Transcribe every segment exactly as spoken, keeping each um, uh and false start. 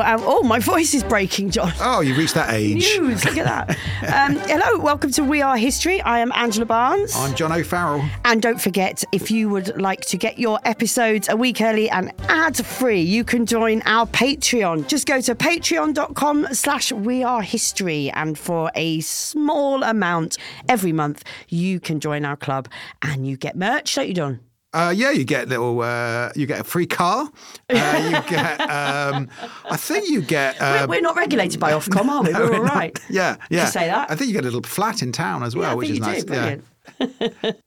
Hello. Um, oh, my voice is breaking, John. Oh, you reached that age. News, look at that. Um, hello, welcome to We Are History. I am Angela Barnes. I'm John O'Farrell. And don't forget, if you would like to get your episodes a week early and ad-free, you can join our Patreon. Just go to patreon.com slash We Are History. And for a small amount every month, you can join our club and you get merch, don't you, John? Uh, yeah, you get little. Uh, you get a free car. Uh, you get. Um, I think you get. Um, we're, we're not regulated by Ofcom, are we? No, we're all right. Not. Yeah, yeah. To say that. I think you get a little flat in town as well, yeah, which is nice. Do, yeah.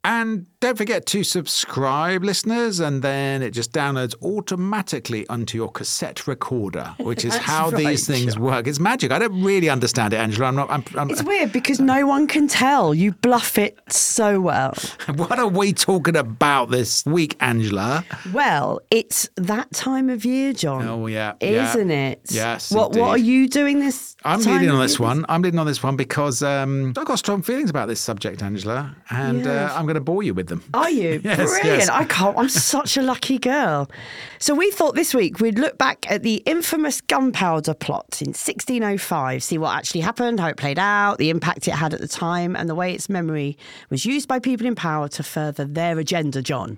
And don't forget to subscribe, listeners, and then it just downloads automatically onto your cassette recorder, which is how right, these things John. work. It's magic. I don't really understand it, Angela. I'm not. I'm, I'm, it's weird because no one can tell. You bluff it so well. What are we talking about this week, Angela? Well, it's that time of year, John. Oh yeah, isn't yeah. it? Yes. What indeed. What are you doing this? I'm time leading on this one. I'm leading on this one because um, I've got strong feelings about this subject, Angela. And yes. uh, I'm going to bore you with them. Are you? yes, Brilliant. Yes. I can't. I'm such a lucky girl. So we thought this week we'd look back at the infamous gunpowder plot in sixteen oh five, see what actually happened, how it played out, the impact it had at the time, and the way its memory was used by people in power to further their agenda, John.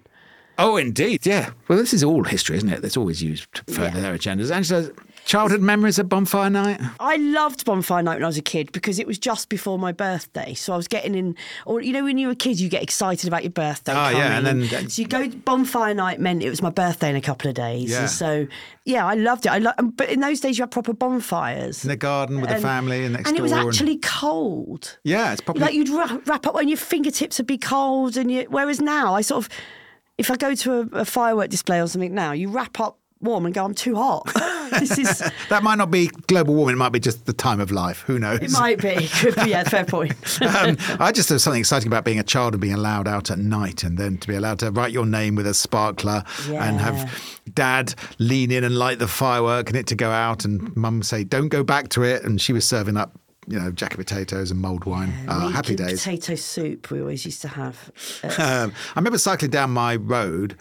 Oh, indeed. Yeah. Well, this is all history, isn't it? That's always used to further yeah. their agendas. Angela, childhood memories of bonfire night? I loved bonfire night when I was a kid because it was just before my birthday. So I was getting in, or you know, when you were a kid, you get excited about your birthday. Oh, coming. yeah. And then. And so you go, bonfire night meant it was my birthday in a couple of days. Yeah. And so, yeah, I loved it. I lo- But in those days, you had proper bonfires. In the garden with and, the family and next and door. And it was actually and... cold. Yeah, it's probably. Like you'd wrap, wrap up and your fingertips would be cold. and you, Whereas now, I sort of, if I go to a, a firework display or something now, you wrap up warm and go, I'm too hot. This is that might not be global warming. It might be just the time of life. Who knows? It might be. Could be. Yeah, fair point. um, I just have something exciting about being a child and being allowed out at night, and then to be allowed to write your name with a sparkler yeah. and have Dad lean in and light the firework and it to go out, and Mum say, "Don't go back to it," and she was serving up, you know, jacket potatoes and mulled wine. Yeah, uh, happy days. Potato soup we always used to have. um, I remember cycling down my road.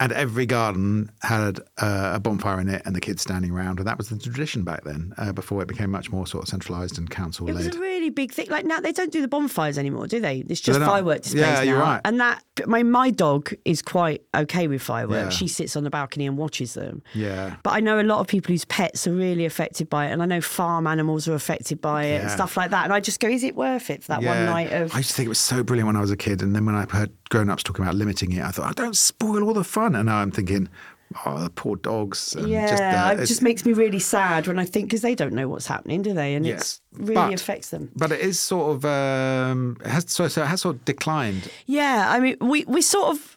And every garden had uh, a bonfire in it and the kids standing around. And that was the tradition back then, uh, before it became much more sort of centralised and council-led. It was a really big thing. Like now, they don't do the bonfires anymore, do they? It's just firework displays now. Yeah, you're right. And that, my, my dog is quite okay with fireworks. Yeah. She sits on the balcony and watches them. Yeah. But I know a lot of people whose pets are really affected by it. And I know farm animals are affected by it yeah. and stuff like that. And I just go, is it worth it for that yeah. one night of... I used to think it was so brilliant when I was a kid. And then when I heard grown-ups talking about limiting it, I thought, I don't spoil all the fun. And now I'm thinking, oh, the poor dogs. And yeah, just, uh, it just makes me really sad when I think, because they don't know what's happening, do they? And yes. it really but, affects them. But it is sort of, um, it has, so, so it has sort of declined. Yeah, I mean, we, we sort of,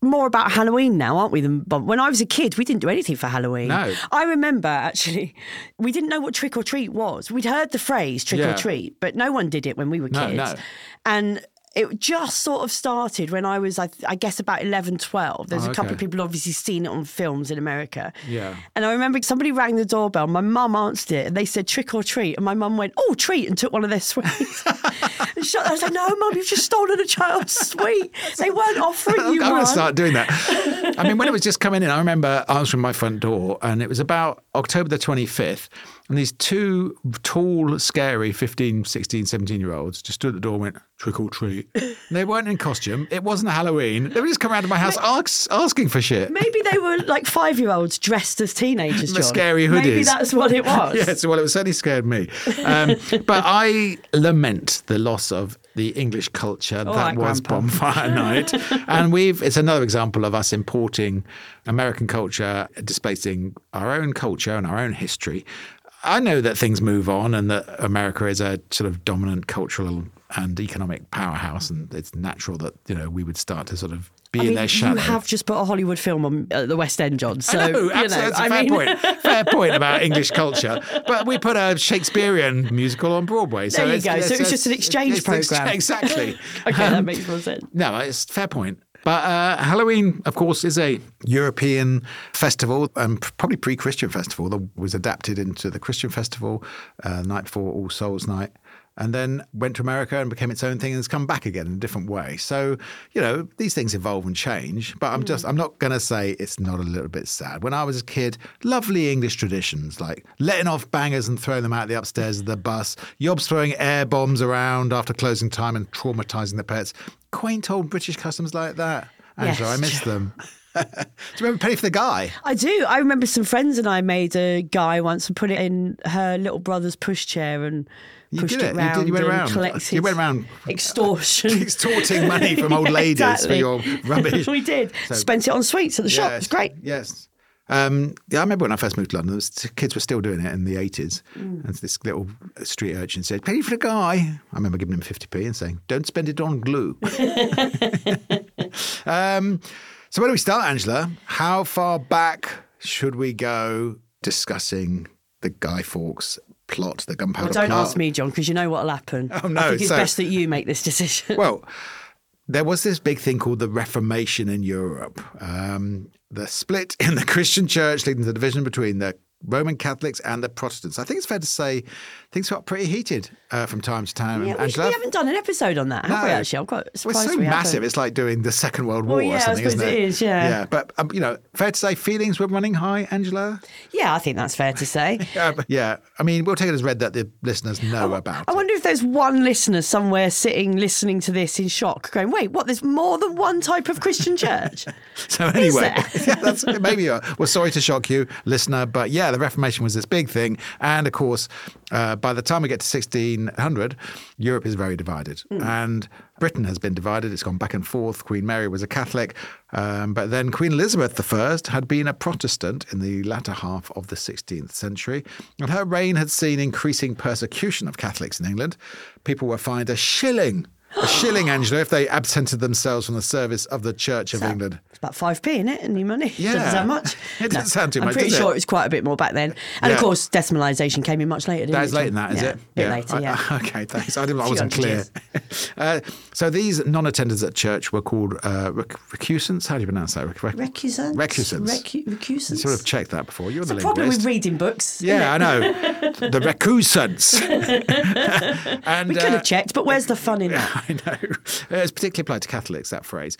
more about Halloween now, aren't we? When I was a kid, we didn't do anything for Halloween. No. I remember, actually, we didn't know what trick-or-treat was. We'd heard the phrase trick-or-treat, yeah. but no one did it when we were kids. No, no. And... it just sort of started when I was, I, I guess, about eleven, twelve. There's oh, okay. a couple of people obviously seen it on films in America. Yeah. And I remember somebody rang the doorbell. My mum answered it and they said, "Trick or treat." And my mum went, "Oh, treat," and took one of their sweets. And she, I was like, "No, Mum, you've just stolen a child's sweet. They weren't offering you one." I'm going to start doing that. I mean, when it was just coming in, I remember answering my front door and it was about October the twenty-fifth. And these two tall, scary fifteen, sixteen, seventeen-year-olds just stood at the door and went, "Trick or treat." They weren't in costume. It wasn't Halloween. They were just coming around to my house ask, asking for shit. Maybe they were like five-year-olds dressed as teenagers, John. The scary hoodies. Maybe that's what it was. Yes, well, it certainly scared me. Um, but I lament the loss of the English culture oh, that was Grandpa. Bonfire night. And we've it's another example of us importing American culture, displacing our own culture and our own history. I know that things move on and that America is a sort of dominant cultural and economic powerhouse, and it's natural that, you know, we would start to sort of be I in mean, their shadow. You have just put a Hollywood film on uh, the West End, John. So, I know, absolutely. You know, that's a I fair mean... point. Fair point about English culture. But we put a Shakespearean musical on Broadway. So there you go. It's, so it's, it's just an exchange programme. Exactly. Okay, um, that makes more sense. No, it's fair point. But uh, Halloween, of course, is a European festival, and um, probably pre-Christian festival that was adapted into the Christian festival, uh, night before All Souls' Night. and then went to America and became its own thing and has come back again in a different way. So, you know, these things evolve and change, but I'm mm. just, I'm not going to say it's not a little bit sad. When I was a kid, lovely English traditions, like letting off bangers and throwing them out the upstairs of the bus, yobs throwing air bombs around after closing time and traumatising the pets. Quaint old British customs like that. Angela, yes. I miss them. Do you remember Penny for the Guy? I do. I remember some friends and I made a guy once and put it in her little brother's pushchair and you pushed it, it round. You, did, you went and around. Collected you went around extortion, extorting money from old yeah, ladies exactly. for your rubbish. We did. So, spent it on sweets at the yes, shop. It was great. Yes. Um, yeah, I remember when I first moved to London, kids were still doing it in the eighties. Mm. And this little street urchin said, penny for the guy. I remember giving him fifty p and saying, don't spend it on glue. um, so where do we start, Angela? How far back should we go discussing the Guy Fawkes plot, the gunpowder plot? Well, don't ask me, John, because you know what'll happen. Oh, no. I think it's so, best that you make this decision. Well, there was this big thing called the Reformation in Europe. Um, the split in the Christian church leading to the division between the Roman Catholics and the Protestants. I think it's fair to say things got pretty heated uh, from time to time. Yeah, Angela, we haven't done an episode on that, have no. we, actually? I'm quite surprised well, it's so we massive. Haven't. It's like doing the Second World War well, yeah, or something, I isn't it? It is, yeah. Yeah, but, um, you know, fair to say feelings were running high, Angela? Yeah, I think that's fair to say. yeah, but, yeah, I mean, we'll take it as read that the listeners know I, about I it. Wonder if there's one listener somewhere sitting, listening to this in shock, going, wait, what, there's more than one type of Christian church? So anyway, yeah, that's, maybe you are. Well, sorry to shock you, listener, but yeah, the Reformation was this big thing. And, of course, uh, by the time we get to sixteen hundred, Europe is very divided. Mm. And Britain has been divided. It's gone back and forth. Queen Mary was a Catholic. Um, but then Queen Elizabeth the First had been a Protestant in the latter half of the sixteenth century. And her reign had seen increasing persecution of Catholics in England. People were fined a shilling. A shilling, Angela, if they absented themselves from the service of the Church of so, England. It's about five p, isn't it? Any money? Yeah. Doesn't sound much. It no, doesn't sound too much, I'm pretty sure it? it was quite a bit more back then. And, yeah. of course, decimalisation came in much later, didn't it? That was later than that, is yeah, it? A bit yeah. later, yeah. I, okay, thanks. I, didn't, I wasn't clear. uh, so these non-attenders at church were called uh, rec- recusants. How do you pronounce that? Rec- rec- recusants. Recusants. Recu- recusants. You sort of checked that before. You're it's the linguist. Problem with reading books. Yeah, I know. The recusants. and, we could have uh, checked, but where's the fun in that? I know. It's particularly applied to Catholics, that phrase.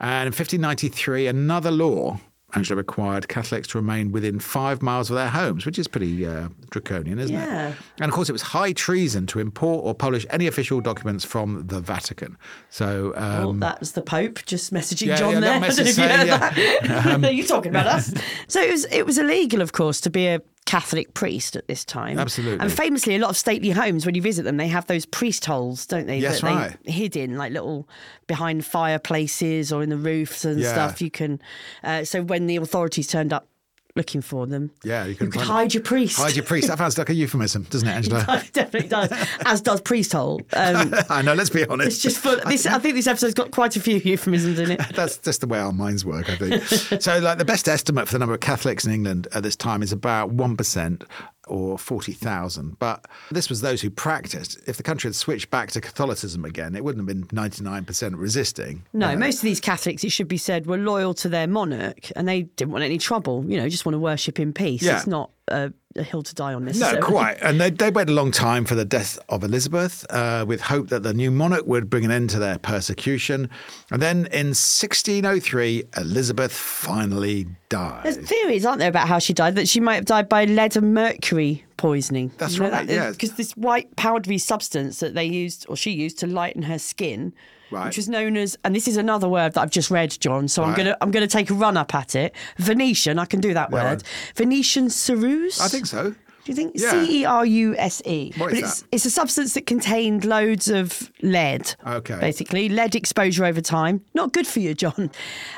And in fifteen ninety-three, another law, Angela, required Catholics to remain within five miles of their homes, which is pretty uh, draconian, isn't yeah. it? And, of course, it was high treason to import or publish any official documents from the Vatican. So um, well, that was the Pope just messaging yeah, John yeah, there. That message I don't know if you heard yeah. that. Um, You're talking about us. So it was, it was illegal, of course, to be a Catholic priest at this time. Absolutely. And famously, a lot of stately homes, when you visit them, they have those priest holes, don't they? Yes, that right. They hid in, like little behind fireplaces or in the roofs and yeah. stuff. You can, uh, so when the authorities turned up looking for them, yeah, you, can you could hide them. your priest. Hide your priest. That sounds like a euphemism, doesn't it, Angela? It definitely does. As does priest hole. Um, I know. Let's be honest. It's just full, this, I think this episode's got quite a few euphemisms in it. That's just the way our minds work, I think. So, like, the best estimate for the number of Catholics in England at this time is about one percent. Or forty thousand. But this was those who practiced. If the country had switched back to Catholicism again, it wouldn't have been ninety-nine percent resisting. No, uh, most of these Catholics, it should be said, were loyal to their monarch and they didn't want any trouble, you know, just want to worship in peace. Yeah. It's not a, a hill to die on necessarily. No, quite. And they, they waited a long time for the death of Elizabeth uh, with hope that the new monarch would bring an end to their persecution. And then in sixteen oh three, Elizabeth finally died. There's theories, aren't there, about how she died, that she might have died by lead and mercury poisoning. That's you know, right, that, yeah. Because this white powdery substance that they used, or she used, to lighten her skin, right. which was known as, and this is another word that I've just read, John, so right. I'm going to I'm gonna take a run-up at it. Venetian, I can do that yeah, word. Right. Venetian ceruse? I think so. Do you think? Yeah. C E R U S E. What is but it's, that? It's a substance that contained loads of lead, okay. basically. Lead exposure over time. Not good for you, John.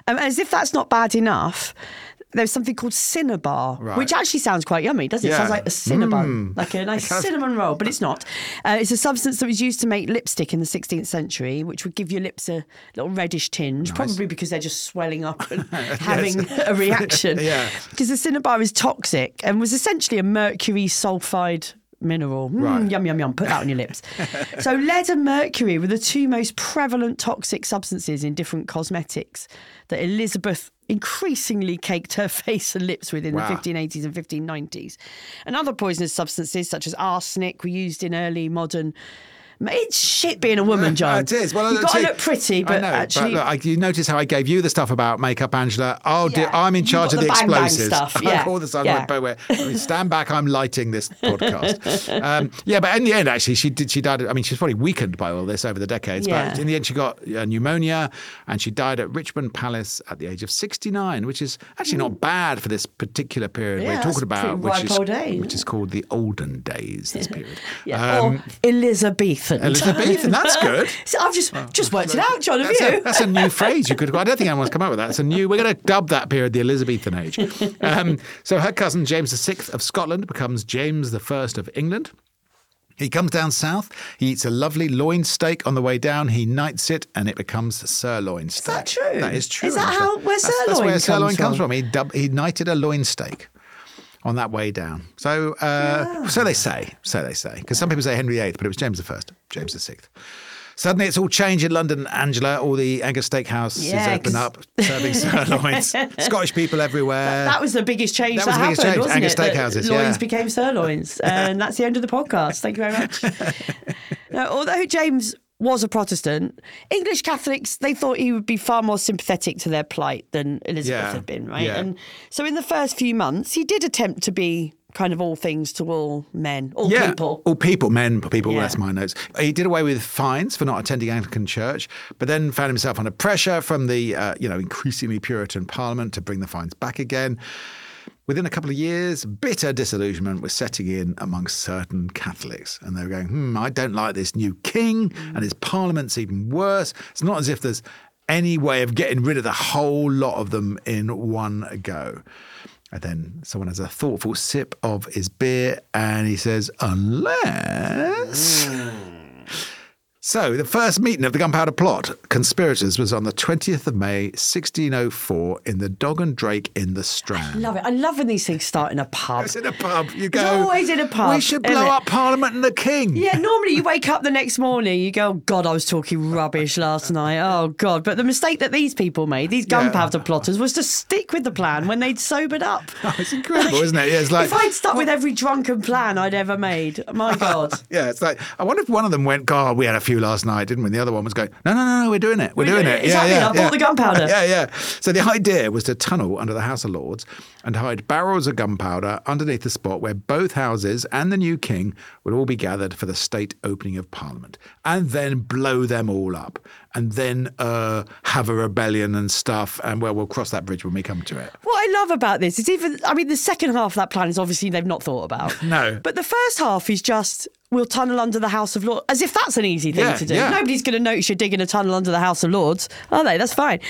Um, as if that's not bad enough, there's something called cinnabar, right. which actually sounds quite yummy, doesn't it? Yeah. It sounds like a cinnamon, mm. like a nice cinnamon roll, but it's not. Uh, it's a substance that was used to make lipstick in the sixteenth century, which would give your lips a little reddish tinge, nice. probably because they're just swelling up and having yes. a reaction. yeah. Because the cinnabar is toxic and was essentially a mercury sulfide mineral. Mm, right. Yum, yum, yum. Put that on your lips. So lead and mercury were the two most prevalent toxic substances in different cosmetics that Elizabeth increasingly caked her face and lips with in wow. the fifteen eighties and fifteen nineties. And other poisonous substances such as arsenic were used in early modern It's shit being a woman, John. It is. Well, you've got to look pretty, but I know, actually... But look, you notice how I gave you the stuff about makeup, Angela. Oh, yeah. dear, I'm in charge of the, the bang, explosives. Bang stuff. Yeah. All the sudden, yeah. I mean, stand back, I'm lighting this podcast. um, yeah, but in the end, actually, she did. She died. I mean, she's probably weakened by all this over the decades. Yeah. But in the end, she got uh, pneumonia, and she died at Richmond Palace at the age of sixty-nine, which is actually mm. not bad for this particular period yeah, we're talking about, which is, day, which is called the Olden Days. This period, yeah. um, or Elizabethan. Elizabethan, that's good. So I've just oh, just worked it out, John. Have that's you? A, that's a new phrase. You could. I don't think anyone's come up with that. It's a new. We're going to dub that period the Elizabethan age. Um, so her cousin James the sixth of Scotland becomes James the first of England. He comes down south, he eats a lovely loin steak on the way down, he knights it, and it becomes sirloin steak. Is that true? That is true. Is that how, where sirloin comes from? That's where sirloin comes from. He, dub, he knighted a loin steak on that way down. So uh, yeah. so they say, so they say. Because some people say Henry the eighth, but it was James the first, James the sixth. Suddenly it's all changed in London, Angela. All the Angus Steakhouse is yeah, open up, serving sirloins. Scottish people everywhere. That, that was the biggest change that, that was the biggest happened, change. wasn't Angus it? Steakhouses, loins yeah. became sirloins. And that's the end of the podcast. Thank you very much. Now, although James was a Protestant, English Catholics, they thought he would be far more sympathetic to their plight than Elizabeth yeah. had been, right? Yeah. And so in the first few months, he did attempt to be... kind of all things to all men, all yeah, people. all people, men, people, yeah. that's my notes. He did away with fines for not attending Anglican church, but then found himself under pressure from the, uh, you know, increasingly Puritan Parliament to bring the fines back again. Within a couple of years, bitter disillusionment was setting in amongst certain Catholics. And they were going, hmm, I don't like this new king, and his parliament's even worse. It's not as if there's any way of getting rid of the whole lot of them in one go. And then someone has a thoughtful sip of his beer and he says, unless... Mm. So the first meeting of the Gunpowder Plot, conspirators, was on the twentieth of May, sixteen oh four, in the Dog and Drake in the Strand. I love it. I love when these things start in a pub. It's in a pub. You go, it's always in a pub. We should blow up Parliament and the King. Yeah, normally you wake up the next morning, you go, oh, God, I was talking rubbish last night. Oh, God. But the mistake that these people made, these gunpowder yeah. plotters, was to stick with the plan when they'd sobered up. Oh, it's incredible, like, isn't it? Yeah, it's like, if I'd stuck with every drunken plan I'd ever made, my God. yeah, it's like, I wonder if one of them went, God, we had a few last night, didn't we? And the other one was going, no, no, no, no, we're doing it. We're, we're doing, doing it. it. Exactly. Yeah, yeah, I bought yeah. the gunpowder. yeah, yeah. So the idea was to tunnel under the House of Lords and hide barrels of gunpowder underneath the spot where both houses and the new king would all be gathered for the state opening of Parliament, and then blow them all up, and then uh, have a rebellion and stuff. And well, we'll cross that bridge when we come to it. What I love about this is even, I mean, the second half of that plan is obviously they've not thought about. No. But the first half is just... we'll tunnel under the House of Lords, as if that's an easy thing yeah, to do. Yeah. Nobody's going to notice you're digging a tunnel under the House of Lords, are they? That's fine.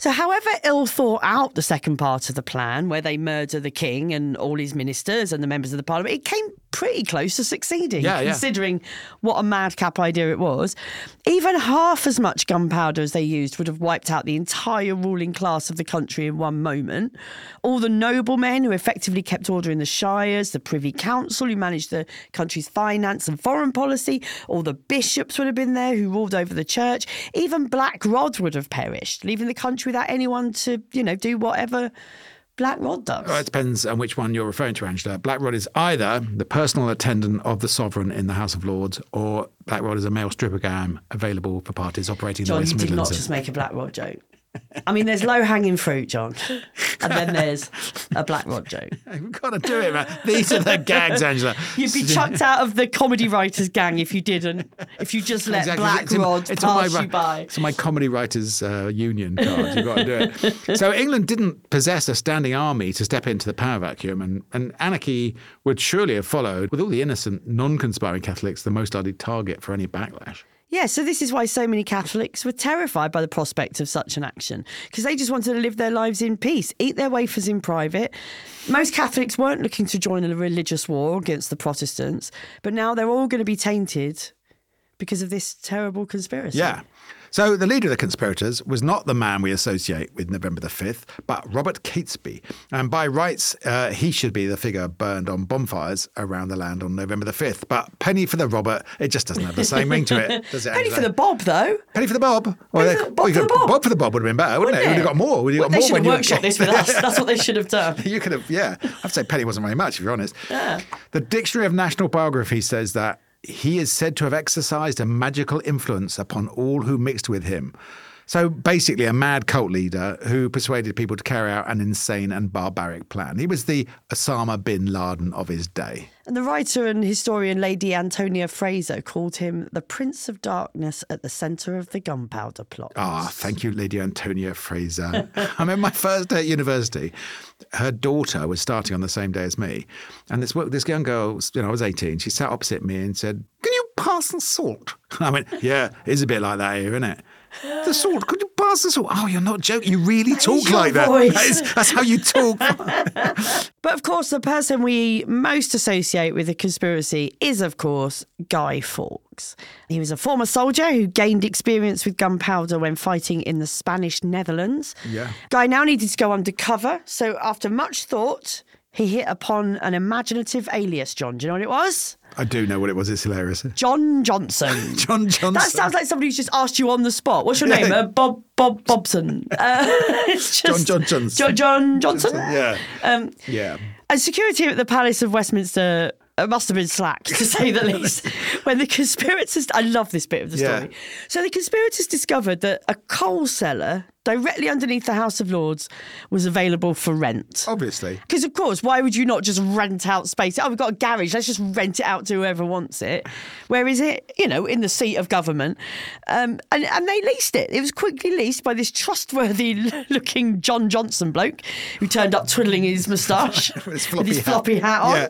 So however ill thought out the second part of the plan, where they murder the king and all his ministers and the members of the parliament, it came pretty close to succeeding, yeah, considering yeah. what a madcap idea it was. Even half as much gunpowder as they used would have wiped out the entire ruling class of the country in one moment. All the noblemen who effectively kept order in the shires, the Privy Council who managed the country's finance and foreign policy, all the bishops would have been there who ruled over the church. Even Black Rod would have perished, leaving the country without anyone to, you know, do whatever Black Rod does. Well, it depends on which one you're referring to, Angela. Black Rod is either the personal attendant of the sovereign in the House of Lords, or Black Rod is a male stripogam available for parties operating John, in the West Midlands. John, you did not just make a Black Rod joke. I mean, there's low-hanging fruit, John, and then there's a Black Rod joke. We've got to do it, man. These are the gags, Angela. You'd be chucked out of the comedy writers' gang if you didn't, if you just let exactly. Black it's Rod in, it's pass my, you by. It's my comedy writers' uh, union card. You've got to do it. So England didn't possess a standing army to step into the power vacuum, and, and anarchy would surely have followed, with all the innocent, non-conspiring Catholics the most likely target for any backlash. Yeah, so this is why so many Catholics were terrified by the prospect of such an action, because they just wanted to live their lives in peace, eat their wafers in private. Most Catholics weren't looking to join a religious war against the Protestants, but now they're all going to be tainted because of this terrible conspiracy. Yeah. So the leader of the conspirators was not the man we associate with November the fifth, but Robert Catesby. And by rights, uh, he should be the figure burned on bonfires around the land on November the fifth. But penny for the Robert, it just doesn't have the same ring to it, does it? Penny Angela? For the bob, though. Penny for the bob. Well, they, the bob, well, for the bob. bob for the bob would have been better, wouldn't, wouldn't it? it? Would have got more. Would have got well, more they should have workshopped this with us. That's what they should have done. You could have, yeah. I'd say penny wasn't very much, if you're honest. Yeah. The Dictionary of National Biography says that He is said to have exercised a magical influence upon all who mixed with him. So basically a mad cult leader who persuaded people to carry out an insane and barbaric plan. He was the Osama bin Laden of his day. And the writer and historian Lady Antonia Fraser called him the Prince of Darkness at the centre of the gunpowder plot. Ah, oh, thank you, Lady Antonia Fraser. I mean, my first day at university, her daughter was starting on the same day as me. And this this young girl, you know, I was eighteen, she sat opposite me and said, "Can you pass the salt?" And I went, "Yeah, it's a bit like that here, isn't it? The sword, could you pass the sword?" Oh, you're not joking. You really that talk like that. That is, that's how you talk. But of course, the person we most associate with the conspiracy is, of course, Guy Fawkes. He was a former soldier who gained experience with gunpowder when fighting in the Spanish Netherlands. Yeah. Guy now needed to go undercover. So after much thought, he hit upon an imaginative alias, John. Do you know what it was? I do know what it was. It's hilarious. John Johnson. John Johnson. That sounds like somebody who's just asked you on the spot. What's your yeah. name? Uh, Bob Bob Bobson. Uh, it's just John, John Johnson. John, John Johnson. Yeah. Um, yeah. And security at the Palace of Westminster It must have been slack, to say the least, when the conspirators... I love this bit of the story. Yeah. So the conspirators discovered that a coal cellar directly underneath the House of Lords was available for rent. Obviously. Because, of course, why would you not just rent out space? Oh, we've got a garage. Let's just rent it out to whoever wants it. Where is it? You know, in the seat of government. Um, and, and they leased it. It was quickly leased by this trustworthy-looking John Johnson bloke who turned up twiddling his moustache with, with his floppy hat, hat on. Yeah.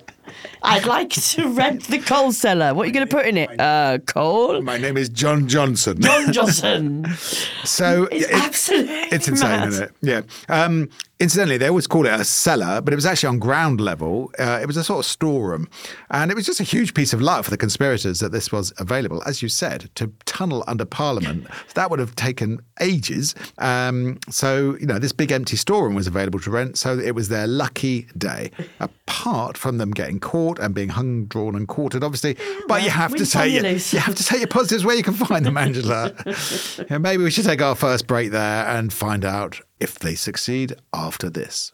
I'd like to rent the coal cellar. What are you going to put in it? Uh, coal? My name is John Johnson. John Johnson. So it's it, absolutely It's insane, mad. Isn't it? Yeah. Um, incidentally, they always call it a cellar, but it was actually on ground level. Uh, it was a sort of storeroom. And it was just a huge piece of luck for the conspirators that this was available. As you said, to tunnel under Parliament, that would have taken ages. Um, so, you know, this big empty storeroom was available to rent. So it was their lucky day, apart from them getting caught and being hung, drawn and quartered, obviously. Yeah, but well, you have to take your, you have to take your positives where you can find them, Angela. Yeah, maybe we should take our first break there and find out if they succeed after this.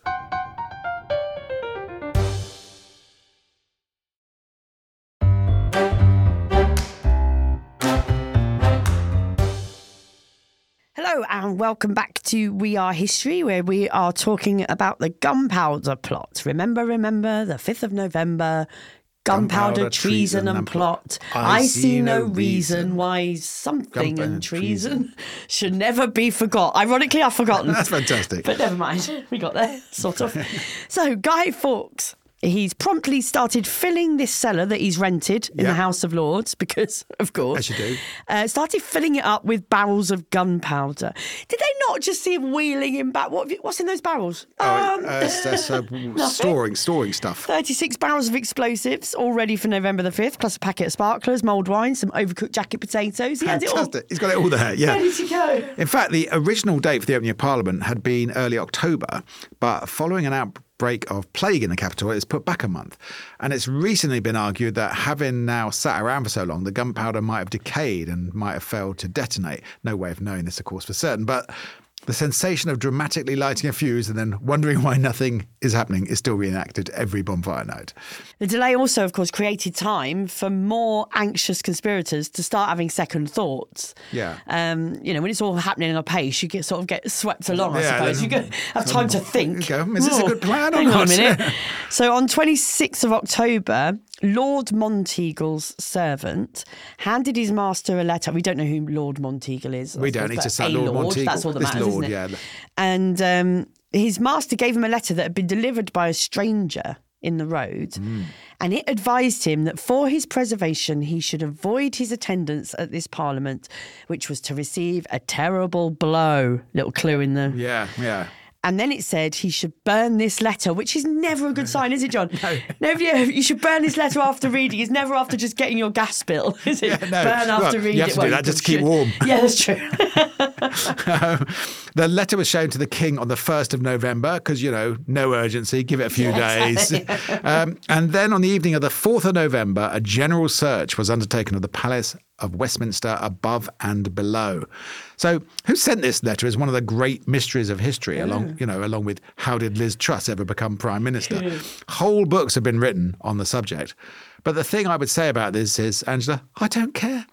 Hello and welcome back to We Are History, where we are talking about the gunpowder plot. Remember, remember, the fifth of November, gunpowder, gunpowder treason, treason and plot. I, I see, see no reason, reason why something in treason, treason should never be forgot. Ironically, I've forgotten. That's fantastic. But never mind, we got there, sort of. So, Guy Fawkes. He's promptly started filling this cellar that he's rented in yeah. the House of Lords because, of course, as you do. Uh, started filling it up with barrels of gunpowder. Did they not just see him wheeling him back? What, what's in those barrels? Oh, um, uh, that's uh, storing storing stuff. thirty-six barrels of explosives, all ready for November the fifth, plus a packet of sparklers, mulled wine, some overcooked jacket potatoes. He Fantastic. Has it all. He's got it all there, yeah. Ready to go. In fact, the original date for the opening of Parliament had been early October, but following an outbreak break of plague in the capital, is put back a month. And it's recently been argued that having now sat around for so long, the gunpowder might have decayed and might have failed to detonate. No way of knowing this, of course, for certain. But the sensation of dramatically lighting a fuse and then wondering why nothing is happening is still reenacted every bonfire night. The delay also, of course, created time for more anxious conspirators to start having second thoughts. Yeah. Um, you know, when it's all happening in a pace, you get sort of get swept along, yeah, I suppose. Then, you go, have time to think. Go, is this a good plan or Hang not? On a minute. So on twenty-sixth of October... Lord Monteagle's servant handed his master a letter. We don't know who Lord Monteagle is. We don't need to say Lord Monteagle. That's all that matters, isn't it? Yeah. And um, his master gave him a letter that had been delivered by a stranger in the road, mm. and it advised him that for his preservation he should avoid his attendance at this Parliament, which was to receive a terrible blow. Little clue in the... Yeah, yeah. And then it said he should burn this letter, which is never a good sign, is it, John? No. Nobody, you should burn this letter after reading. It's never after just getting your gas bill, is it? Yeah, no. Burn after well, reading. You have to well, do that just to keep warm. Yeah, that's true. um, the letter was shown to the king on the first of November because, you know, no urgency, give it a few yes, days. Yeah. Um, and then on the evening of the fourth of November, a general search was undertaken of the palace of Westminster above and below. So who sent this letter is one of the great mysteries of history, yeah. along you know, along with how did Liz Truss ever become Prime Minister? Yeah. Whole books have been written on the subject. But the thing I would say about this is, Angela, I don't care.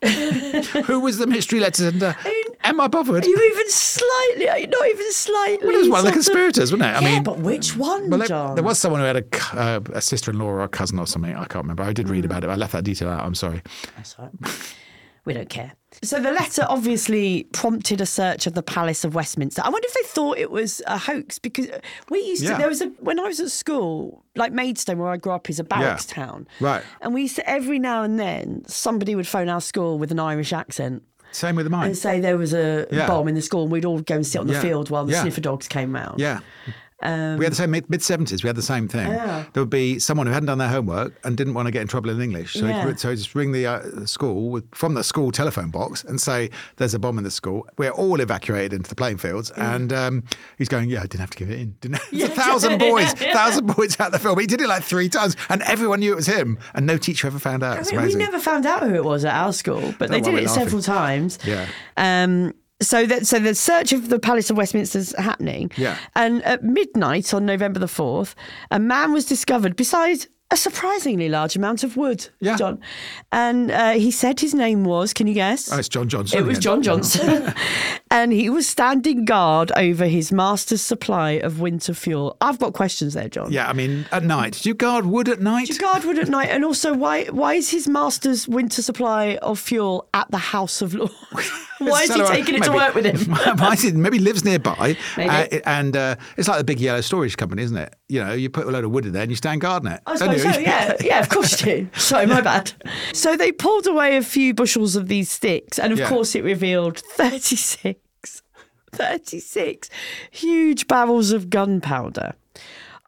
Who was the mystery letter sender? Am I bothered? Are you even slightly, are you not even slightly? Well, it was one of the conspirators, wasn't it? I yeah, mean, but which one, well, John? There was someone who had a, uh, a sister-in-law or a cousin or something. I can't remember. I did read mm. about it. I left that detail out. I'm sorry. That's all right. We don't care. So the letter obviously prompted a search of the Palace of Westminster. I wonder if they thought it was a hoax, because we used to, yeah. there was a, when I was at school, like Maidstone, where I grew up, is a barracks yeah. town. Right. And we used to, every now and then, somebody would phone our school with an Irish accent. Same with mine. And say there was a yeah. bomb in the school and we'd all go and sit on the yeah. field while the yeah. sniffer dogs came round. Yeah. Um, we had the same, mid-seventies, we had the same thing. Yeah. There would be someone who hadn't done their homework and didn't want to get in trouble in English. So yeah. he'd, so he'd just ring the uh, school with, from the school telephone box and say, there's a bomb in the school. We're all evacuated into the playing fields. Mm. And um, he's going, yeah, I didn't have to give it in. Didn't yeah. It's a thousand boys, yeah. thousand boys out the film. He did it like three times and everyone knew it was him. And no teacher ever found out. I mean, we never found out who it was at our school, but Don't they did it laughing. several times. Yeah. Um, So that so the search of the Palace of Westminster's happening. Yeah. And at midnight on November the fourth, a man was discovered beside a surprisingly large amount of wood, yeah. John. And uh, he said his name was, can you guess? Oh, it's John Johnson. It was again. John Johnson. And he was standing guard over his master's supply of winter fuel. I've got questions there, John. Yeah, I mean, at night. Do you guard wood at night? Do you guard wood at night? And also, why why is his master's winter supply of fuel at the House of Lords? Why is he taking it maybe, to work with him? Maybe lives nearby. Maybe. Uh, and uh, it's like the big yellow storage company, isn't it? You know, you put a load of wood in there and you stand guard in it. I suppose so, yeah. Yeah, of course you do. Sorry, my bad. So they pulled away a few bushels of these sticks and, of yeah. course, it revealed thirty-six huge barrels of gunpowder.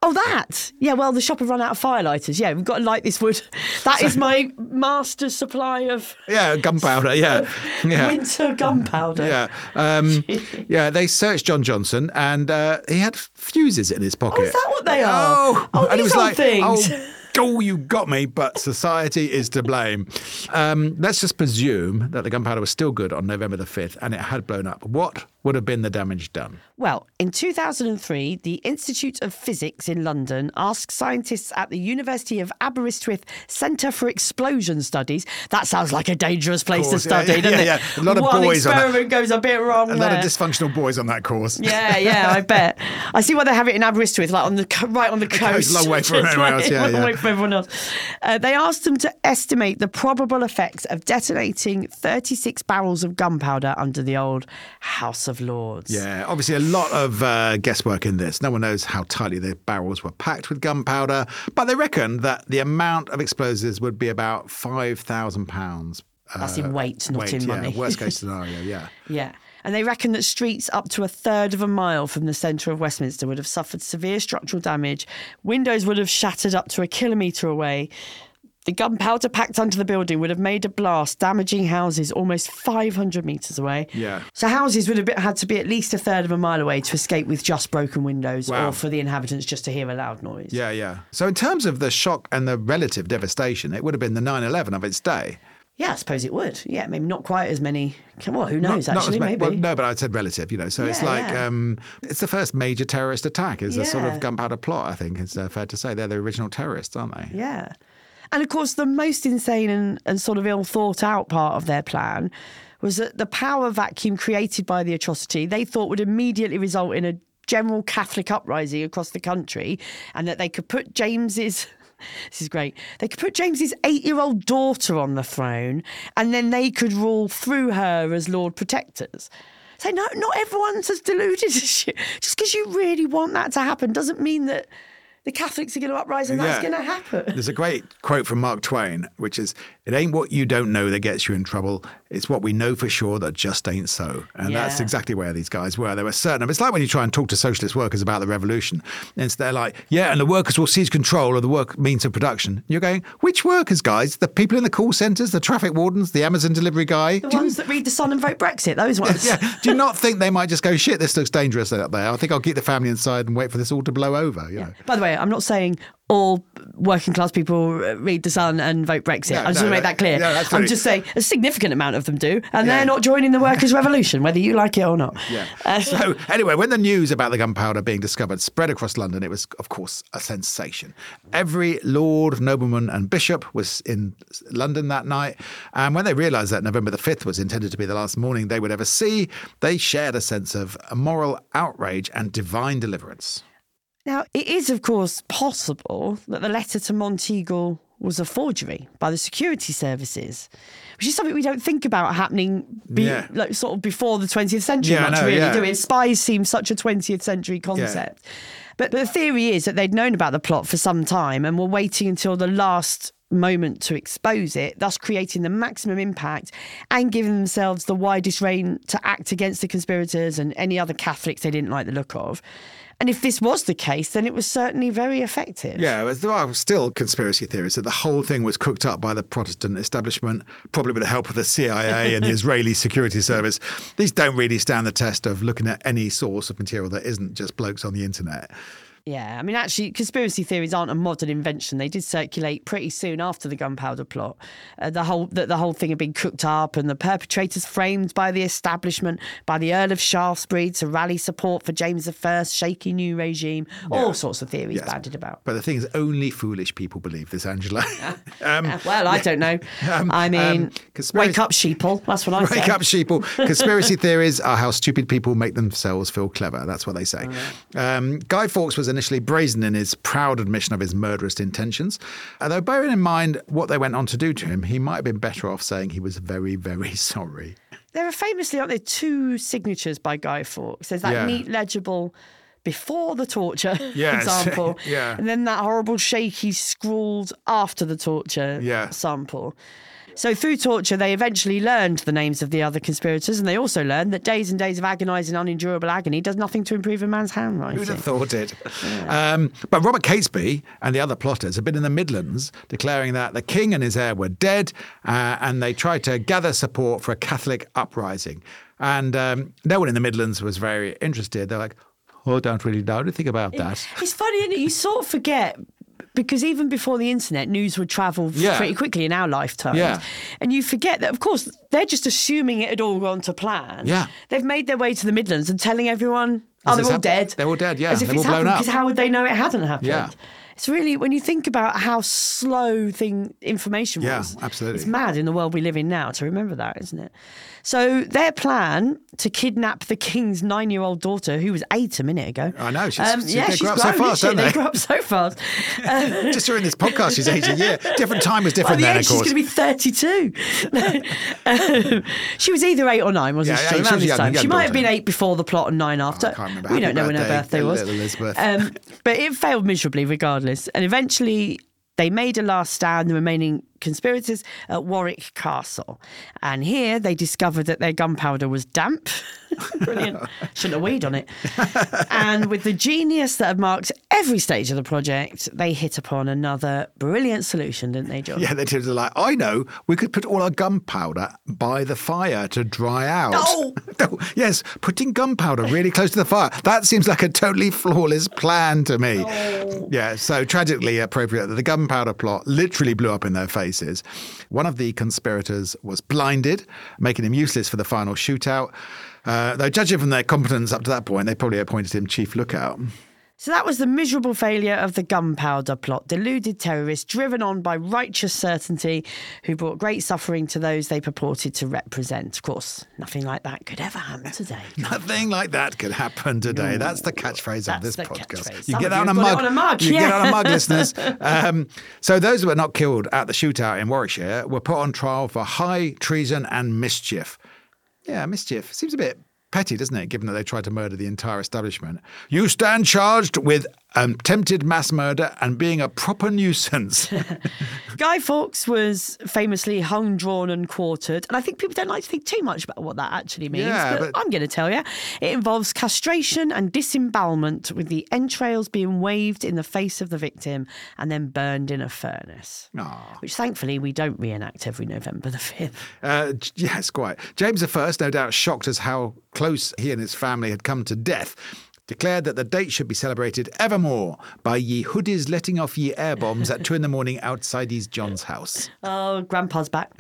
Oh, that. Yeah, well, the shop had run out of firelighters. Yeah, we've got to light this wood. That is my master's supply of... Yeah, gunpowder, yeah. yeah. Winter gunpowder. Yeah, um, yeah. They searched John Johnson and uh, he had fuses in his pocket. Oh, is that what they are? Oh, oh and these it was like, things. Oh, oh, you got me, but society is to blame. Um, let's just presume that the gunpowder was still good on November the fifth and it had blown up. What would have been the damage done? Well, in two thousand three, the Institute of Physics in London asked scientists at the University of Aberystwyth Centre for Explosion Studies. That sounds like a dangerous place to study, yeah, yeah, doesn't yeah, yeah. it? A lot of One boys experiment on that. goes a bit wrong A lot there. of dysfunctional boys on that course. Yeah, yeah, I bet. I see why they have it in Aberystwyth, like on the right on the coast. It goes a long way for everyone else, yeah, yeah. everyone else. Uh, they asked them to estimate the probable effects of detonating thirty-six barrels of gunpowder under the old House of Lords. Yeah, obviously a lot of uh, guesswork in this. No one knows how tightly the barrels were packed with gunpowder, but they reckoned that the amount of explosives would be about five thousand pounds. Uh, That's in weight, not weight, in money. Yeah, worst case scenario, yeah. yeah. And they reckon that streets up to a third of a mile from the centre of Westminster would have suffered severe structural damage. Windows would have shattered up to a kilometre away. The gunpowder packed under the building would have made a blast, damaging houses almost five hundred metres away. Yeah. So houses would have been, had to be at least a third of a mile away to escape with just broken windows wow. or for the inhabitants just to hear a loud noise. Yeah, yeah. So in terms of the shock and the relative devastation, it would have been the nine eleven of its day. Yeah, I suppose it would. Yeah, maybe not quite as many. Well, who knows, not, actually, not maybe. Well, no, but I said relative, you know. So yeah, it's like, yeah. um, it's the first major terrorist attack. It's yeah. a sort of gunpowder plot, I think. It's uh, fair to say they're the original terrorists, aren't they? Yeah. And, of course, the most insane and, and sort of ill-thought-out part of their plan was that the power vacuum created by the atrocity they thought would immediately result in a general Catholic uprising across the country and that they could put James's... This is great. They could put James's eight-year-old daughter on the throne and then they could rule through her as Lord Protectors. So no, not everyone's as deluded as you. Just because you really want that to happen doesn't mean that the Catholics are going to uprise and yeah. that's going to happen. There's a great quote from Mark Twain, which is, it ain't what you don't know that gets you in trouble. It's what we know for sure that just ain't so. And yeah. that's exactly where these guys were. They were certain of it. It's like when you try and talk to socialist workers about the revolution. And so they're like, yeah, and the workers will seize control of the work means of production. And you're going, which workers, guys? The people in the call centres, the traffic wardens, the Amazon delivery guy? The Do ones you... that read The Sun and vote Brexit, those ones. yeah. Do you not think they might just go, shit, this looks dangerous up there. I think I'll keep the family inside and wait for this all to blow over. You yeah. know? By the way, I'm not saying all working class people read The Sun and vote Brexit. No, I just no, want to make that clear. No, I'm just saying a significant amount of them do, and yeah. they're not joining the workers' revolution, whether you like it or not. Yeah. Uh, so anyway, when the news about the gunpowder being discovered spread across London, it was, of course, a sensation. Every lord, nobleman and bishop was in London that night. And when they realised that November the fifth was intended to be the last morning they would ever see, they shared a sense of a moral outrage and divine deliverance. Now, it is, of course, possible that the letter to Monteagle was a forgery by the security services, which is something we don't think about happening be, yeah. like, sort of before the twentieth century. Yeah, much, no, really, yeah. do it. Spies seem such a twentieth century concept. Yeah. But, but the theory is that they'd known about the plot for some time and were waiting until the last moment to expose it, thus creating the maximum impact and giving themselves the widest range to act against the conspirators and any other Catholics they didn't like the look of. And if this was the case, then it was certainly very effective. Yeah, there are still conspiracy theories that the whole thing was cooked up by the Protestant establishment, probably with the help of the C I A and the Israeli security service. These don't really stand the test of looking at any source of material that isn't just blokes on the internet. Yeah, I mean, actually, conspiracy theories aren't a modern invention. They did circulate pretty soon after the gunpowder plot. Uh, the whole that the whole thing had been cooked up and the perpetrators framed by the establishment, by the Earl of Shaftesbury to rally support for James the First, shaky new regime, yeah. all sorts of theories yes. banded about. But the thing is, only foolish people believe this, Angela. um, well, I don't know. Um, I mean, um, conspiracy... wake up, sheeple. That's what I say. Wake up, sheeple. Conspiracy theories are how stupid people make themselves feel clever. That's what they say. Right. Um, Guy Fawkes was an initially brazen in his proud admission of his murderous intentions. Although bearing in mind what they went on to do to him, he might have been better off saying he was very, very sorry. There are famously, aren't there, two signatures by Guy Fawkes. There's that yeah. neat, legible before the torture yes. example, yeah. and then that horrible shaky scrawled after the torture yeah. sample. So through torture, they eventually learned the names of the other conspirators, and they also learned that days and days of agonising, unendurable agony does nothing to improve a man's handwriting. Who'd have thought it? Yeah. Um, but Robert Catesby and the other plotters had been in the Midlands, declaring that the king and his heir were dead, uh, and they tried to gather support for a Catholic uprising. And um, no one in the Midlands was very interested. They're like, oh, don't really know anything about that. It's funny, isn't it? You sort of forget... Because even before the internet, news would travel yeah. pretty quickly in our lifetimes. Yeah. And you forget that, of course, they're just assuming it had all gone to plan. Yeah. They've made their way to the Midlands and telling everyone, oh, they're all dead. They're all dead, yeah. As if it's happened, because how would they know it hadn't happened? Yeah. It's really, when you think about how slow thing information was, yeah, absolutely. It's mad in the world we live in now to remember that, isn't it? So their plan to kidnap the king's nine-year-old daughter, who was eight a minute ago. I know, she's, um, she, yeah, they grew up so fast, don't they? They grew up so fast. Um, just during this podcast, she's eight a year. Different time was different well, then, of course. She's going to be thirty-two. um, she was either eight or nine, wasn't yeah, she? Yeah, she, was young, time. she might have been eight before the plot and nine after. Oh, I can't remember. We Happy don't know birthday, when her birthday was. Elizabeth. Um, but it failed miserably regardless. And eventually they made a last stand, the remaining conspirators, at Warwick Castle. And here they discovered that their gunpowder was damp. Brilliant. Shouldn't have weed on it. And with the genius that had marked every stage of the project, they hit upon another brilliant solution, didn't they, John? Yeah, they did. Like, I know, we could put all our gunpowder by the fire to dry out. No! no! Yes, putting gunpowder really close to the fire. That seems like a totally flawless plan to me. Oh. Yeah, so tragically appropriate that the gunpowder powder plot literally blew up in their faces. One of the conspirators was blinded, making him useless for the final shootout. Uh, though judging from their competence up to that point, they probably appointed him chief lookout. So that was the miserable failure of the gunpowder plot. Deluded terrorists driven on by righteous certainty who brought great suffering to those they purported to represent. Of course, nothing like that could ever happen today. Nothing like that could happen today. Ooh, that's the catchphrase that's of this podcast. Catchphrase. You Some get that on a, mug. on a mug. You yeah. get on a mug, listeners. Um, so those who were not killed at the shootout in Warwickshire were put on trial for high treason and mischief. Yeah, mischief. Seems a bit... petty, doesn't it, given that they tried to murder the entire establishment. You stand charged with attempted mass murder and being a proper nuisance. Guy Fawkes was famously hung, drawn and quartered. And I think people don't like to think too much about what that actually means. Yeah, but, but I'm going to tell you. It involves castration and disembowelment, with the entrails being waved in the face of the victim and then burned in a furnace. Aww. Which thankfully we don't reenact every November the fifth. Uh, yes, quite. James the First, no doubt shocked as how close he and his family had come to death, declared that the date should be celebrated evermore by ye hoodies letting off ye air bombs at two in the morning outside his John's house. Oh, Grandpa's back.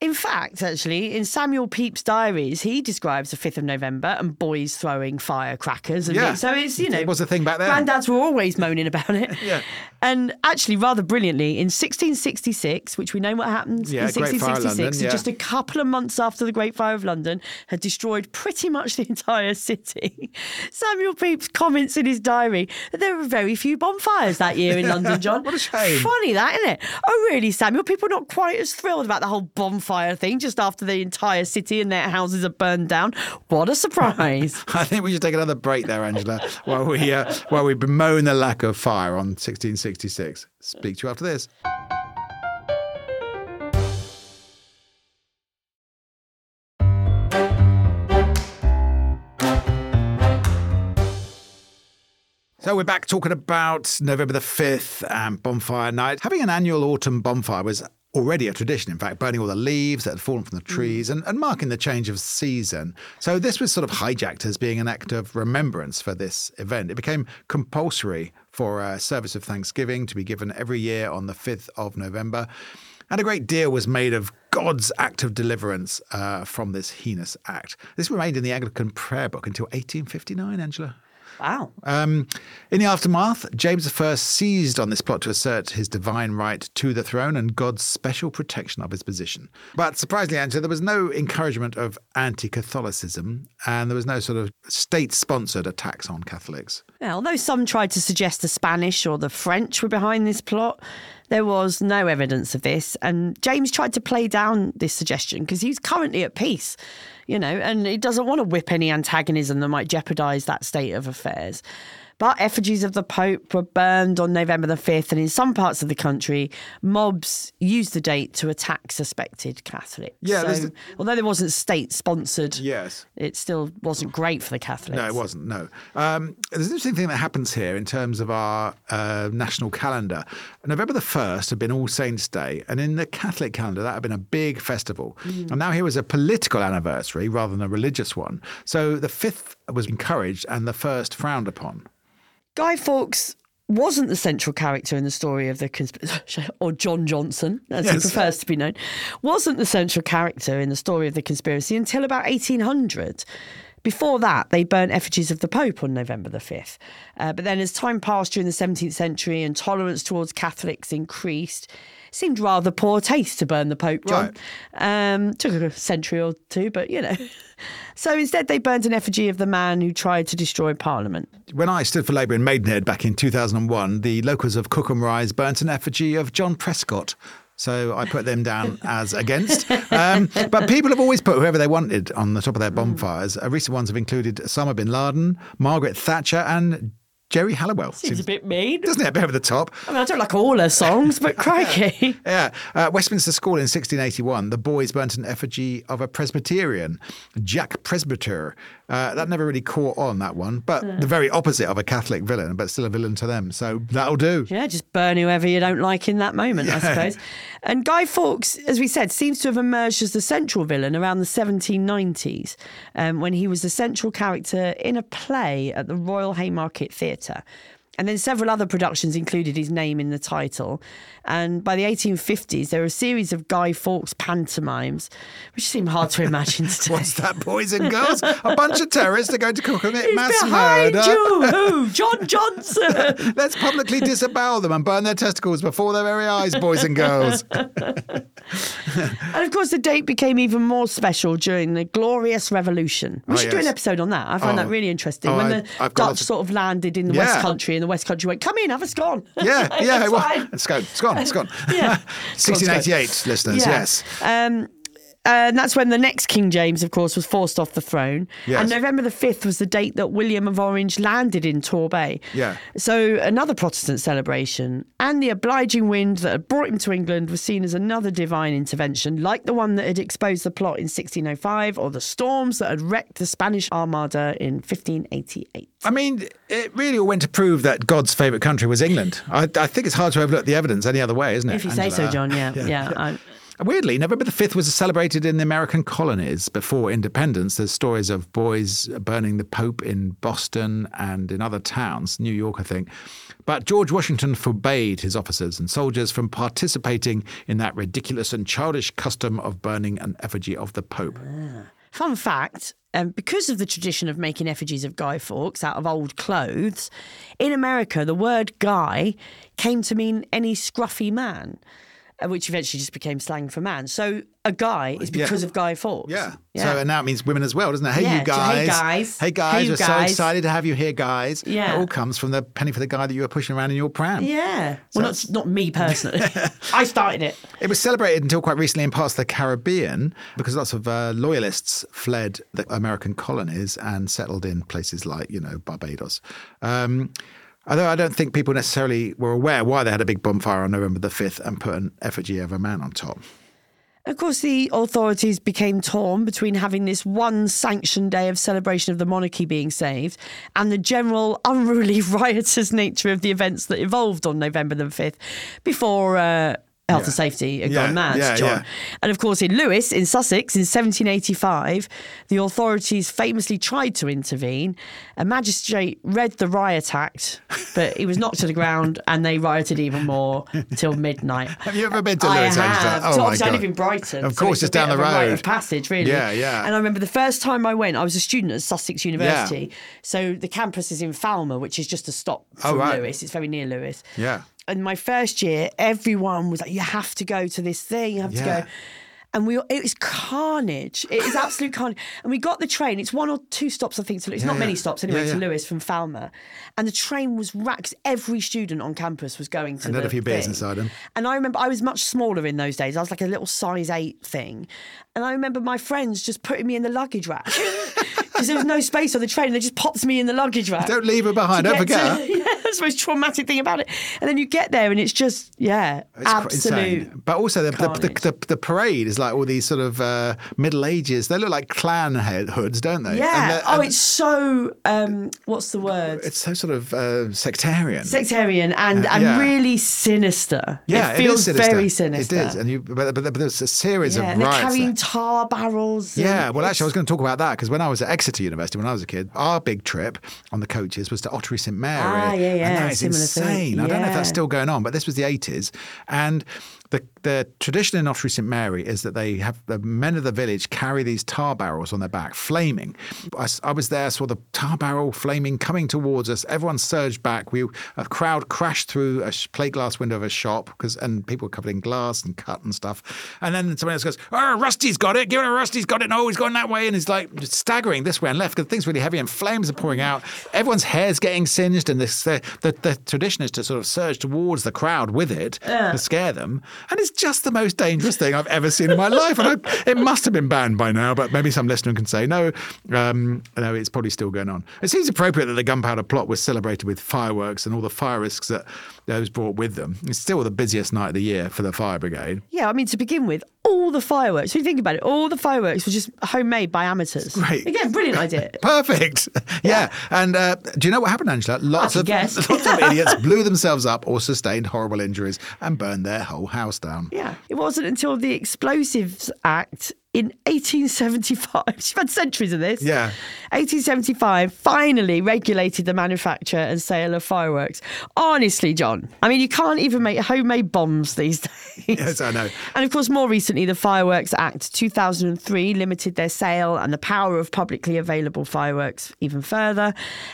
In fact, actually, in Samuel Pepys' diaries, he describes the fifth of November and boys throwing firecrackers. And yeah. So it's, you know... It was a thing back then. Granddads were always moaning about it. Yeah. And actually, rather brilliantly, in sixteen sixty-six, which we know what happens, yeah, in sixteen sixty-six, London, so yeah. just a couple of months after the Great Fire of London had destroyed pretty much the entire city, Samuel Pepys comments in his diary that there were very few bonfires that year in London, John. What a shame. Funny that, isn't it? Oh, really, Samuel? People are not quite as thrilled about the whole bonfire fire thing just after the entire city and their houses are burned down. What a surprise. I think we should take another break there, Angela, while we uh, while we bemoan the lack of fire on sixteen sixty-six. Speak to you after this. So we're back talking about November the fifth and bonfire night. Having an annual autumn bonfire was already a tradition, in fact, burning all the leaves that had fallen from the trees and, and marking the change of season. So this was sort of hijacked as being an act of remembrance for this event. It became compulsory for a service of thanksgiving to be given every year on the fifth of November. And a great deal was made of God's act of deliverance uh, from this heinous act. This remained in the Anglican prayer book until eighteen fifty-nine, Angela. Wow. Um, in the aftermath, James the First seized on this plot to assert his divine right to the throne and God's special protection of his position. But surprisingly, Angela, there was no encouragement of anti-Catholicism and there was no sort of state-sponsored attacks on Catholics. Yeah, although some tried to suggest the Spanish or the French were behind this plot, there was no evidence of this. And James tried to play down this suggestion because he's currently at peace, you know, and he doesn't want to whip any antagonism that might jeopardise that state of affairs. But effigies of the Pope were burned on November the fifth, and in some parts of the country, mobs used the date to attack suspected Catholics. Yeah, so, the... although there wasn't state-sponsored, yes, it still wasn't great for the Catholics. No, it wasn't, no. Um, there's an interesting thing that happens here in terms of our uh, national calendar. November the first had been All Saints' Day, and in the Catholic calendar, that had been a big festival. Mm. And now here was a political anniversary rather than a religious one. So the fifth was encouraged and the first frowned upon. Guy Fawkes wasn't the central character in the story of the conspiracy, or John Johnson, as yes. he prefers to be known, wasn't the central character in the story of the conspiracy until about eighteen hundred. Before that, they burnt effigies of the Pope on November the fifth. Uh, but then as time passed during the seventeenth century and tolerance towards Catholics increased, it seemed rather poor taste to burn the Pope, John. Right. Um, took a century or two, but, you know. So instead they burned an effigy of the man who tried to destroy Parliament. When I stood for Labour in Maidenhead back in two thousand one, the locals of Cookham Rise burnt an effigy of John Prescott. So I put them down as against. Um, but people have always put whoever they wanted on the top of their bonfires. Uh, recent ones have included Osama bin Laden, Margaret Thatcher and Jerry Halliwell. Seems, Seems a bit mean. Doesn't it? A bit over the top. I mean, I don't like all her songs, but crikey. Yeah. Uh, Westminster School in sixteen eighty-one, the boys burnt an effigy of a Presbyterian, Jack Presbyter. Uh, that never really caught on, that one. But uh. the very opposite of a Catholic villain, but still a villain to them. So that'll do. Yeah, just burn whoever you don't like in that moment, yeah. I suppose. And Guy Fawkes, as we said, seems to have emerged as the central villain around the seventeen nineties, um, when he was the central character in a play at the Royal Haymarket Theatre. And then several other productions included his name in the title. And by the eighteen fifties, there were a series of Guy Fawkes pantomimes, which seem hard to imagine today. What's that, boys and girls? A bunch of terrorists are going to cook commit mass behind murder. You, John Johnson. Let's publicly disavow them and burn their testicles before their very eyes, boys and girls. And of course, the date became even more special during the Glorious Revolution. We oh, should yes. do an episode on that. I find oh. that really interesting. Oh, when the I've Dutch to... sort of landed in the yeah. West Country and the West Country went, come in, have a scone. Yeah, yeah. Well, it's gone, it's gone, it's gone. Yeah. sixteen eighty-eight, listeners, yeah. yes. Um, and that's when the next King James, of course, was forced off the throne. Yes. And November the fifth was the date that William of Orange landed in Torbay. Yeah. So another Protestant celebration. And the obliging wind that had brought him to England was seen as another divine intervention, like the one that had exposed the plot in sixteen oh five or the storms that had wrecked the Spanish Armada in fifteen eighty-eight. I mean, it really all went to prove that God's favourite country was England. I, I think it's hard to overlook the evidence any other way, isn't it, If you Angela? Say so, John, yeah. yeah. yeah. yeah. Weirdly, November the fifth was celebrated in the American colonies before independence. There's stories of boys burning the Pope in Boston and in other towns, New York, I think. But George Washington forbade his officers and soldiers from participating in that ridiculous and childish custom of burning an effigy of the Pope. Ah. Fun fact, um, because of the tradition of making effigies of Guy Fawkes out of old clothes, in America the word guy came to mean any scruffy man, which eventually just became slang for man. So a guy is because yeah. of Guy Fawkes. Yeah. yeah. So and now it means women as well, doesn't it? Hey, yeah. you guys. So, hey, guys. Hey, guys. Hey, we're guys. so excited to have you here, guys. Yeah. It all comes from the penny for the guy that you were pushing around in your pram. Yeah. So well, not, not me personally. I started it. It was celebrated until quite recently in parts of the Caribbean because lots of uh, loyalists fled the American colonies and settled in places like, you know, Barbados. Um Although I don't think people necessarily were aware why they had a big bonfire on November the fifth and put an effigy of a man on top. Of course, the authorities became torn between having this one sanctioned day of celebration of the monarchy being saved and the general unruly, riotous nature of the events that evolved on November the fifth before uh, health yeah. and safety had yeah. gone mad, yeah, John. Yeah. And of course, in Lewes, in Sussex, in seventeen eighty-five, the authorities famously tried to intervene. A magistrate read the Riot Act, but he was knocked to the ground and they rioted even more till midnight. Have you ever been to Lewes, Angela? I have. Oh so my God. I live in Brighton. Of course, so it's, it's down the road. It's a rite of passage, really. Yeah, yeah. And I remember the first time I went, I was a student at Sussex University. Yeah. So the campus is in Falmer, which is just a stop from oh, right. Lewes. It's very near Lewes. Yeah. And my first year, everyone was like, you have to go to this thing, you have yeah. to go. And we, it was carnage. It is absolute carnage. And we got the train. It's one or two stops, I think. To, it's yeah, not yeah. many stops anyway, yeah, yeah. to Lewes from Falmer. And the train was racked. Every student on campus was going to and the And had a few beers thing. inside them. And I remember I was much smaller in those days. I was like a little size eight thing. And I remember my friends just putting me in the luggage rack. Because there was no space on the train. They just popped me in the luggage rack. Don't leave her behind. Don't forget to, her. Yeah, that's the most traumatic thing about it. And then you get there and it's just, yeah, it's absolute insane. But also the, the, the, the, the parade is like all these sort of uh, Middle Ages. They look like clan head hoods, don't they? Yeah. And and oh, it's so, um, what's the word? It's so sort of uh, sectarian. Sectarian and, uh, and yeah. really sinister. Yeah, it feels it sinister. very sinister. It is. And you, but, but, but there's a series yeah, of riots. They're carrying there. tar barrels. Yeah, well, actually, I was going to talk about that because when I was at Exeter, to university when I was a kid, our big trip on the coaches was to Ottery St Mary. Ah, yeah, yeah. And that is insane. Thing. I yeah. don't know if that's still going on, but this was the eighties. And the, the tradition in Ottery St Mary is that they have the men of the village carry these tar barrels on their back, flaming. I, I was there, saw the tar barrel flaming coming towards us. Everyone surged back. We a crowd crashed through a plate glass window of a shop because and people were covered in glass and cut and stuff. And then somebody else goes, "Oh, Rusty's got it! Give it a Rusty's got it! No, he's going that way!" And he's like staggering this way and left because the thing's really heavy and flames are pouring out. Everyone's hair's getting singed, and this uh, the the tradition is to sort of surge towards the crowd with it yeah. to scare them. And it's just the most dangerous thing I've ever seen in my life. And I, it must have been banned by now, but maybe some listener can say, no, um, no, it's probably still going on. It seems appropriate that the gunpowder plot was celebrated with fireworks and all the fire risks that those brought with them. It's still the busiest night of the year for the fire brigade. Yeah, I mean, to begin with, all the fireworks, when you think about it, all the fireworks were just homemade by amateurs. Great. Again, brilliant idea. Perfect. Yeah. yeah. And uh, do you know what happened, Angela? Lots of guess. lots of idiots blew themselves up or sustained horrible injuries and burned their whole house down. Yeah. It wasn't until the Explosives Act in eighteen seventy-five, she's had centuries of this, yeah. eighteen seventy-five finally regulated the manufacture and sale of fireworks. Honestly, John, I mean, you can't even make homemade bombs these days. Yes, I know. And of course, more recently, the Fireworks Act two thousand three limited their sale and the power of publicly available fireworks even further.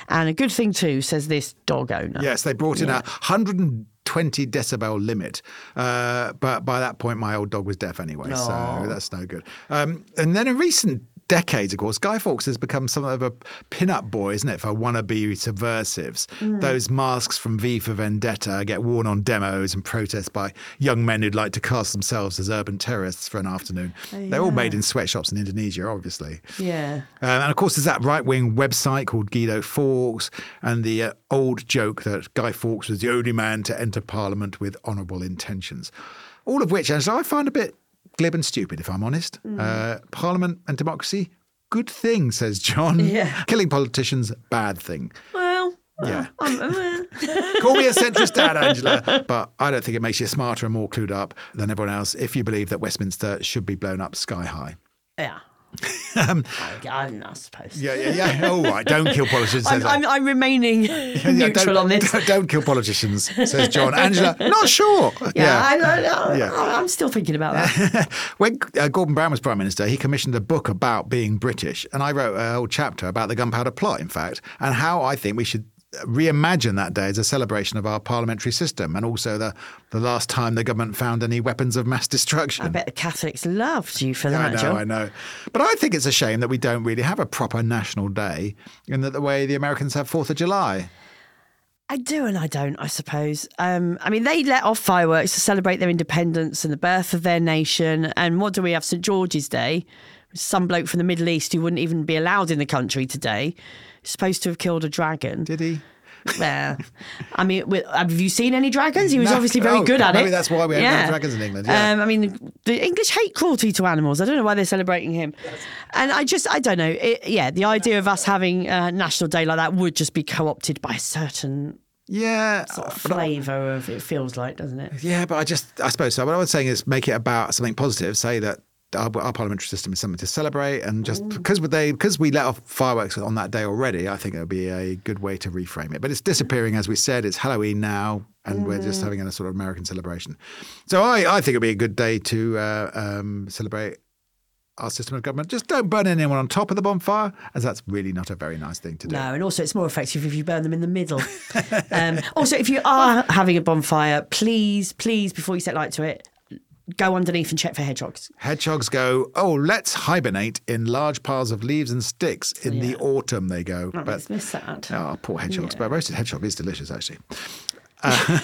And a good thing too, says this dog owner. Yes, they brought in yeah. a hundred and twenty decibel limit. Uh, but by that point, my old dog was deaf anyway, Aww. so that's no good. Um, and then in recent decades, of course, Guy Fawkes has become somewhat of a pin-up boy, isn't it, for wannabe subversives. Mm. Those masks from V for Vendetta get worn on demos and protests by young men who'd like to cast themselves as urban terrorists for an afternoon. Oh, yeah. They're all made in sweatshops in Indonesia, obviously. Yeah. Um, and of course, there's that right-wing website called Guido Fawkes and the uh, old joke that Guy Fawkes was the only man to enter Parliament with honourable intentions. All of which, Angela, I find a bit glib and stupid, if I'm honest. Mm. Uh, Parliament and democracy, good thing, says John. Yeah. Killing politicians, bad thing. Well, Yeah. Call me a centrist dad, Angela. But I don't think it makes you smarter and more clued up than everyone else if you believe that Westminster should be blown up sky high. Yeah. um, I, I'm not supposed to. Yeah, yeah, yeah. All right. Don't kill politicians. I'm, I'm, I'm remaining yeah, neutral don't, on this. Don't, don't kill politicians, says John. Angela, not sure. Yeah, yeah. I don't know. Yeah. I'm still thinking about that. When uh, Gordon Brown was Prime Minister, he commissioned a book about being British. And I wrote a whole chapter about the Gunpowder Plot, in fact, and how I think we should reimagine that day as a celebration of our parliamentary system and also the, the last time the government found any weapons of mass destruction. I bet the Catholics loved you for that, John. I know, I know. But I think it's a shame that we don't really have a proper national day in that the way the Americans have fourth of July. I do and I don't, I suppose. Um, I mean, they let off fireworks to celebrate their independence and the birth of their nation. And what do we have? St George's Day. Some bloke from the Middle East who wouldn't even be allowed in the country today. Supposed to have killed a dragon. Did he? Yeah. I mean, have you seen any dragons? He was no, obviously very oh, good at maybe it. Maybe that's why we have yeah. no dragons in England. Yeah. Um, I mean, the, the English hate cruelty to animals. I don't know why they're celebrating him. And I just, I don't know. It, yeah, the idea of us having a national day like that would just be co-opted by a certain... Yeah, sort of flavour of it feels like, doesn't it? Yeah, but I just, I suppose so. What I was saying is make it about something positive. Say that Our, our parliamentary system is something to celebrate, and just because they because we let off fireworks on that day already, I think it would be a good way to reframe it. But it's disappearing, as we said. It's Halloween now, and mm-hmm. we're just having a sort of American celebration. So I, I think it would be a good day to uh, um, celebrate our system of government. Just don't burn anyone on top of the bonfire, as that's really not a very nice thing to do. No, and also it's more effective if you burn them in the middle. um, also, if you are having a bonfire, please, please, before you set light to it, go underneath and check for hedgehogs. Hedgehogs go, oh, let's hibernate in large piles of leaves and sticks in yeah. the autumn, they go. That but, makes me sad. Oh, poor hedgehogs. Yeah. But roasted hedgehog is delicious, actually. Uh,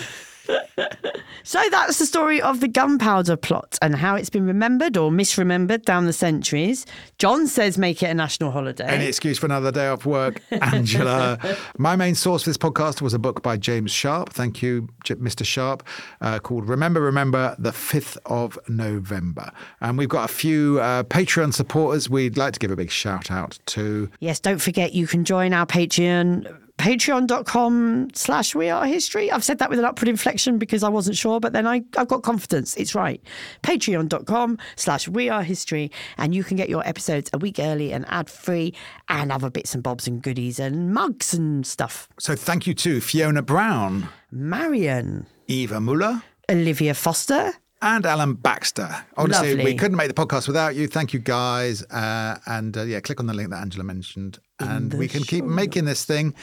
so that's the story of the Gunpowder Plot and how it's been remembered or misremembered down the centuries. John says make it a national holiday. Any excuse for another day off work, Angela. My main source for this podcast was a book by James Sharp. Thank you, Mister Sharp, uh, called Remember, Remember, the fifth of November. And we've got a few uh, Patreon supporters we'd like to give a big shout out to. Yes, don't forget you can join our Patreon Patreon.com slash We Are History. I've said that with an upward inflection because I wasn't sure, but then I, I've got confidence. It's right. Patreon.com slash We Are History. And you can get your episodes a week early and ad free and other bits and bobs and goodies and mugs and stuff. So thank you to Fiona Brown, Marion, Eva Muller, Olivia Foster, and Alan Baxter. Obviously, lovely. We couldn't make the podcast without you. Thank you, guys. Uh, and uh, yeah, click on the link that Angela mentioned, and we can show. keep making this thing.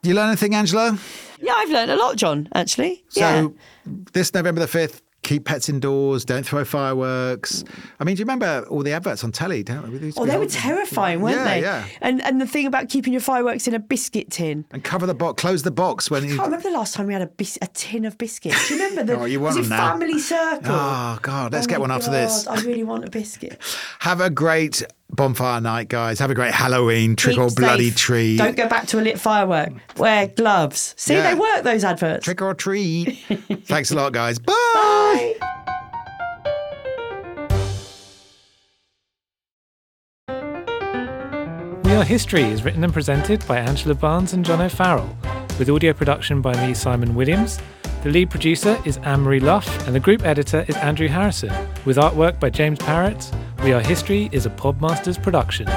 Do you learn anything, Angela? Yeah, I've learned a lot, John, actually. So yeah. This November the fifth, keep pets indoors, don't throw fireworks. I mean, do you remember all the adverts on telly? Don't we? Oh, they were terrifying, weren't yeah, they? Yeah, and and the thing about keeping your fireworks in a biscuit tin. And cover the box, close the box. When I you... can't remember the last time we had a, bis- a tin of biscuits. Do you remember? The, oh, you want was them now. Family Circle. Oh, God, let's oh get one God, after this. I really want a biscuit. Have a great bonfire night, guys. Have a great Halloween trick keep or bloody safe. Treat. Don't go back to a lit firework. Wear gloves. See, yeah. they work, those adverts. Trick or treat. Thanks a lot, guys. Bye. Bye. We Are History is written and presented by Angela Barnes and John O'Farrell, with audio production by me, Simon Williams. The lead producer is Anne-Marie Luff, and the group editor is Andrew Harrison, with artwork by James Parrott. We Are History is a Podmasters production.